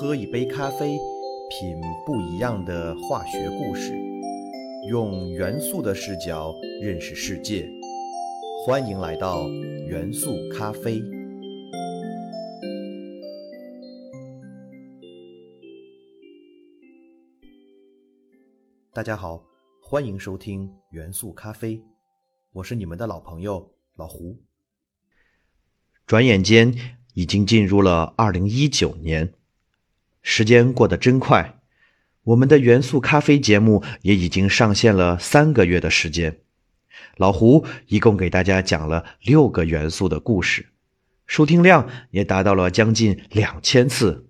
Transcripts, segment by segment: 喝一杯咖啡，品不一样的化学故事，用元素的视角认识世界。欢迎来到元素咖啡。大家好，欢迎收听元素咖啡，我是你们的老朋友老胡。转眼间已经进入了2019年，时间过得真快，我们的元素咖啡节目也已经上线了3个月的时间。老胡一共给大家讲了6个元素的故事，收听量也达到了将近2000次。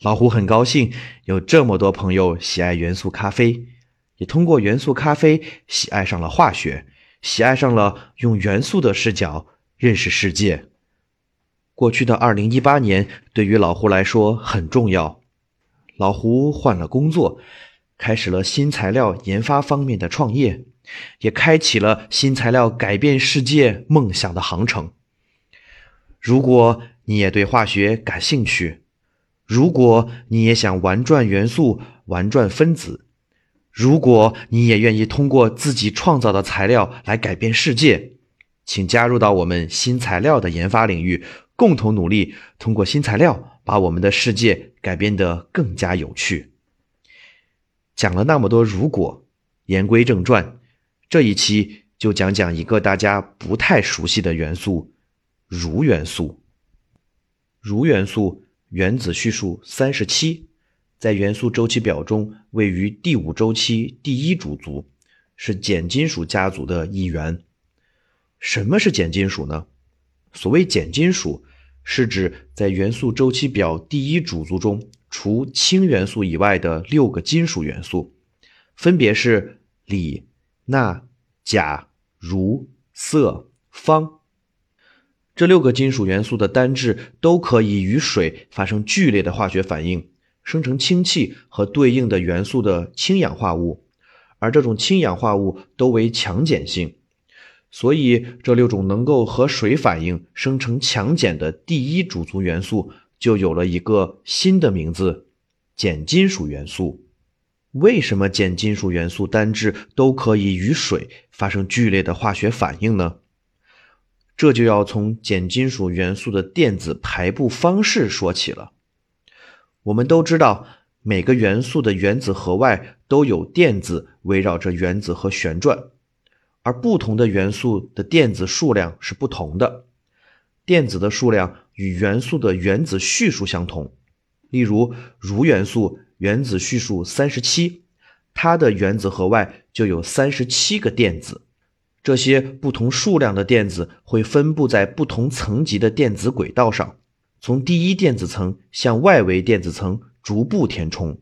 老胡很高兴有这么多朋友喜爱元素咖啡，也通过元素咖啡喜爱上了化学，喜爱上了用元素的视角认识世界。过去的2018年对于老胡来说很重要，老胡换了工作，开始了新材料研发方面的创业，也开启了新材料改变世界梦想的航程。如果你也对化学感兴趣，如果你也想玩转元素，玩转分子，如果你也愿意通过自己创造的材料来改变世界，请加入到我们新材料的研发领域，共同努力，通过新材料把我们的世界改变得更加有趣。讲了那么多如果，言归正传，这一期就讲讲一个大家不太熟悉的元素——铷元素。铷元素原子序数37，在元素周期表中位于第5周期第1主族，是碱金属家族的一员。什么是碱金属呢？所谓碱金属是指在元素周期表第1主族中除氢元素以外的6个金属元素，分别是锂、钠、钾、铷、铯、钪。这6个金属元素的单质都可以与水发生剧烈的化学反应，生成氢气和对应的元素的氢氧化物，而这种氢氧化物都为强碱性。所以这6种能够和水反应生成强碱的第1主族元素就有了一个新的名字，碱金属元素。为什么碱金属元素单质都可以与水发生剧烈的化学反应呢？这就要从碱金属元素的电子排布方式说起了。我们都知道，每个元素的原子核外都有电子围绕着原子核旋转，而不同的元素的电子数量是不同的，电子的数量与元素的原子序数相同。例如铷元素原子序数37，它的原子核外就有37个电子，这些不同数量的电子会分布在不同层级的电子轨道上，从第1电子层向外围电子层逐步填充。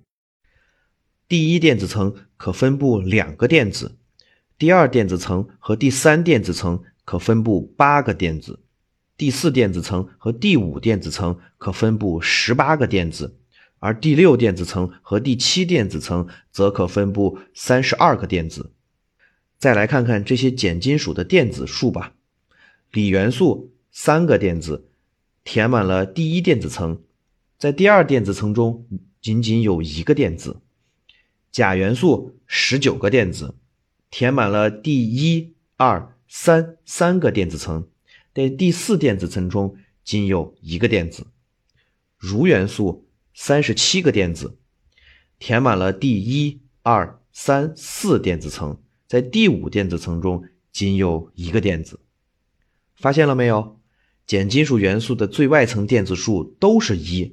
第1电子层可分布2个电子，第2电子层和第3电子层可分布8个电子，第4电子层和第5电子层可分布18个电子，而第6电子层和第7电子层则可分布32个电子。再来看看这些碱金属的电子数吧。锂元素3个电子填满了第1电子层，在第2电子层中仅仅有1个电子。钾元素19个电子填满了第1、2、3 3个电子层，在第4电子层中仅有1个电子。铷元素37个电子填满了第1、2、3 4电子层，在第5电子层中仅有1个电子。发现了没有？碱金属元素的最外层电子数都是1，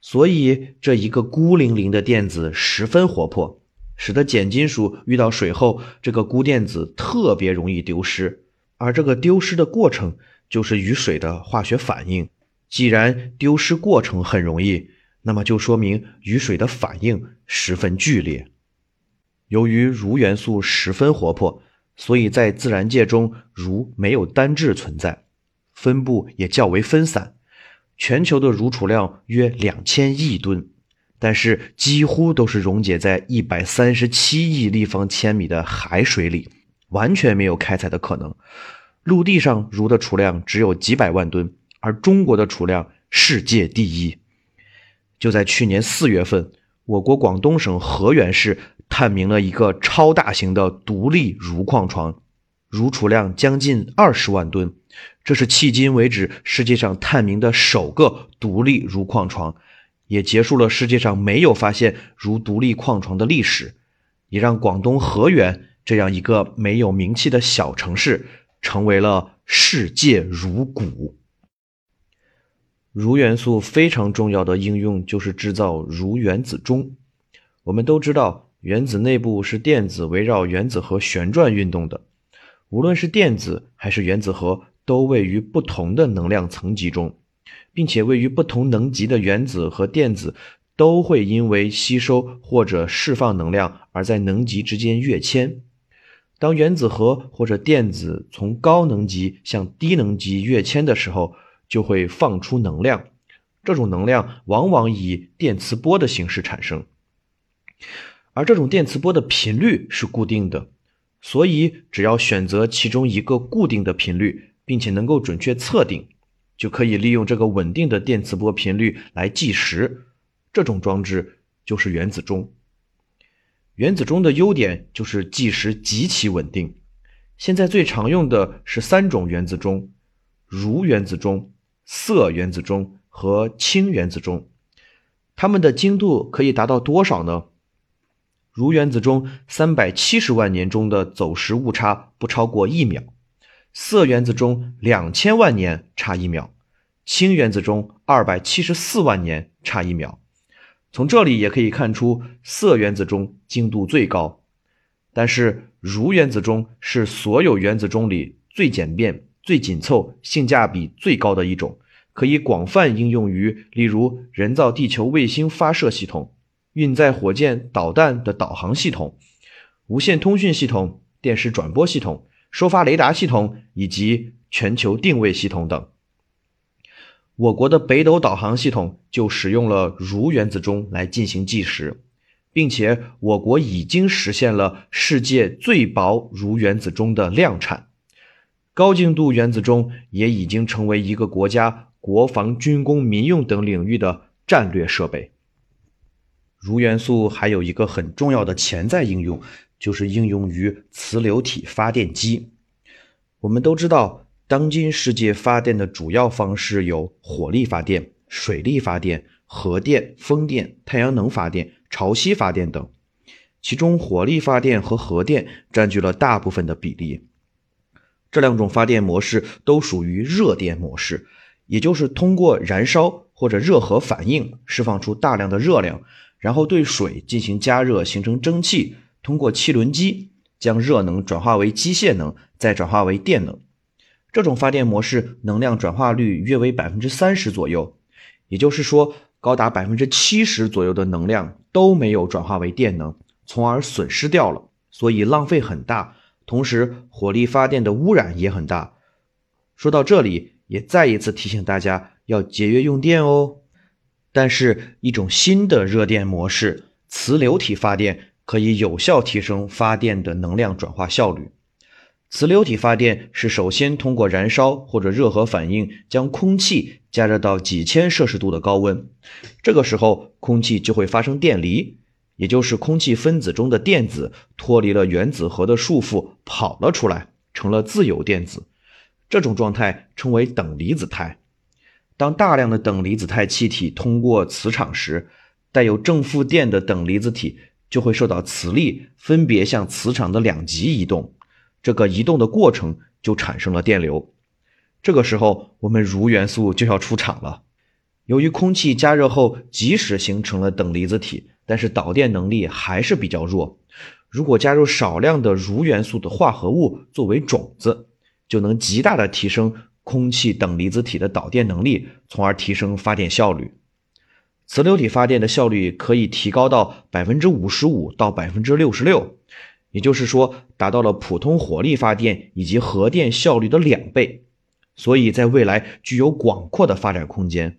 所以这一个孤零零的电子十分活泼，使得碱金属遇到水后，这个孤电子特别容易丢失，而这个丢失的过程就是与水的化学反应。既然丢失过程很容易，那么就说明与水的反应十分剧烈。由于铷元素十分活泼，所以在自然界中铷没有单质存在，分布也较为分散，全球的铷储量约2000亿吨，但是几乎都是溶解在137亿立方千米的海水里，完全没有开采的可能。陆地上铷的储量只有几百万吨，而中国的储量世界第一。就在去年4月份，我国广东省河源市探明了一个超大型的独立铷矿床，铷储量将近20万吨，这是迄今为止世界上探明的首个独立铷矿床，也结束了世界上没有发现铷独立矿床的历史，也让广东河源这样一个没有名气的小城市成为了世界铷谷。铷元素非常重要的应用就是制造铷原子钟。我们都知道，原子内部是电子围绕原子核旋转运动的，无论是电子还是原子核都位于不同的能量层级中，并且位于不同能级的原子和电子都会因为吸收或者释放能量而在能级之间跃迁。当原子核或者电子从高能级向低能级跃迁的时候，就会放出能量，这种能量往往以电磁波的形式产生，而这种电磁波的频率是固定的，所以只要选择其中一个固定的频率，并且能够准确测定，就可以利用这个稳定的电磁波频率来计时。这种装置就是原子钟。原子钟的优点就是计时极其稳定。现在最常用的是3种原子钟：铷原子钟、铯原子钟和氢原子钟。它们的精度可以达到多少呢？铷原子钟370万年中的走时误差不超过1秒，铯原子钟2000万年差1秒，氢原子钟274万年差1秒。从这里也可以看出，铯原子钟精度最高，但是铷原子钟是所有原子钟里最简便、最紧凑、性价比最高的一种，可以广泛应用于例如人造地球卫星发射系统、运载火箭、导弹的导航系统、无线通讯系统、电视转播系统、收发雷达系统以及全球定位系统等。我国的北斗导航系统就使用了铷原子钟来进行计时，并且我国已经实现了世界最薄铷原子钟的量产。高精度原子钟也已经成为一个国家国防、军工、民用等领域的战略设备。铷元素还有一个很重要的潜在应用，就是应用于磁流体发电机。我们都知道，当今世界发电的主要方式有火力发电、水力发电、核电、风电、太阳能发电、潮汐发电等，其中火力发电和核电占据了大部分的比例。这2种发电模式都属于热电模式，也就是通过燃烧或者热核反应释放出大量的热量，然后对水进行加热形成蒸汽，通过汽轮机将热能转化为机械能，再转化为电能。这种发电模式能量转化率约为 30% 左右，也就是说高达 70% 左右的能量都没有转化为电能，从而损失掉了，所以浪费很大。同时火力发电的污染也很大。说到这里，也再一次提醒大家要节约用电哦。但是一种新的热电模式，磁流体发电，可以有效提升发电的能量转化效率。磁流体发电是首先通过燃烧或者热核反应将空气加热到几千摄氏度的高温，这个时候空气就会发生电离，也就是空气分子中的电子脱离了原子核的束缚跑了出来，成了自由电子。这种状态称为等离子态。当大量的等离子态气体通过磁场时，带有正负电的等离子体就会受到磁力分别向磁场的2极移动，这个移动的过程就产生了电流。这个时候我们铷元素就要出场了。由于空气加热后即使形成了等离子体，但是导电能力还是比较弱，如果加入少量的铷元素的化合物作为种子，就能极大的提升空气等离子体的导电能力，从而提升发电效率。磁流体发电的效率可以提高到 55% 到 66%， 也就是说达到了普通火力发电以及核电效率的2倍，所以在未来具有广阔的发展空间。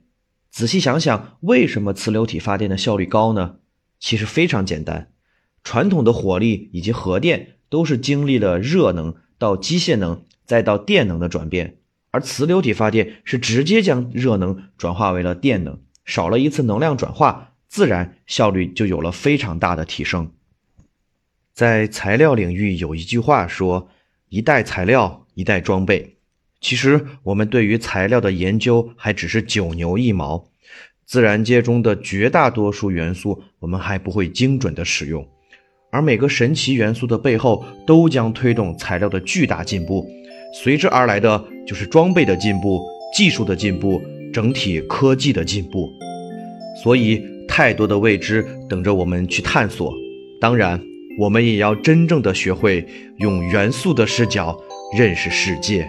仔细想想，为什么磁流体发电的效率高呢？其实非常简单，传统的火力以及核电都是经历了热能到机械能再到电能的转变，而磁流体发电是直接将热能转化为了电能，少了一次能量转化，自然效率就有了非常大的提升。在材料领域有一句话说，一代材料，一代装备。其实我们对于材料的研究还只是九牛一毛，自然界中的绝大多数元素我们还不会精准的使用，而每个神奇元素的背后都将推动材料的巨大进步，随之而来的就是装备的进步、技术的进步、整体科技的进步。所以太多的未知等着我们去探索，当然我们也要真正的学会用元素的视角认识世界。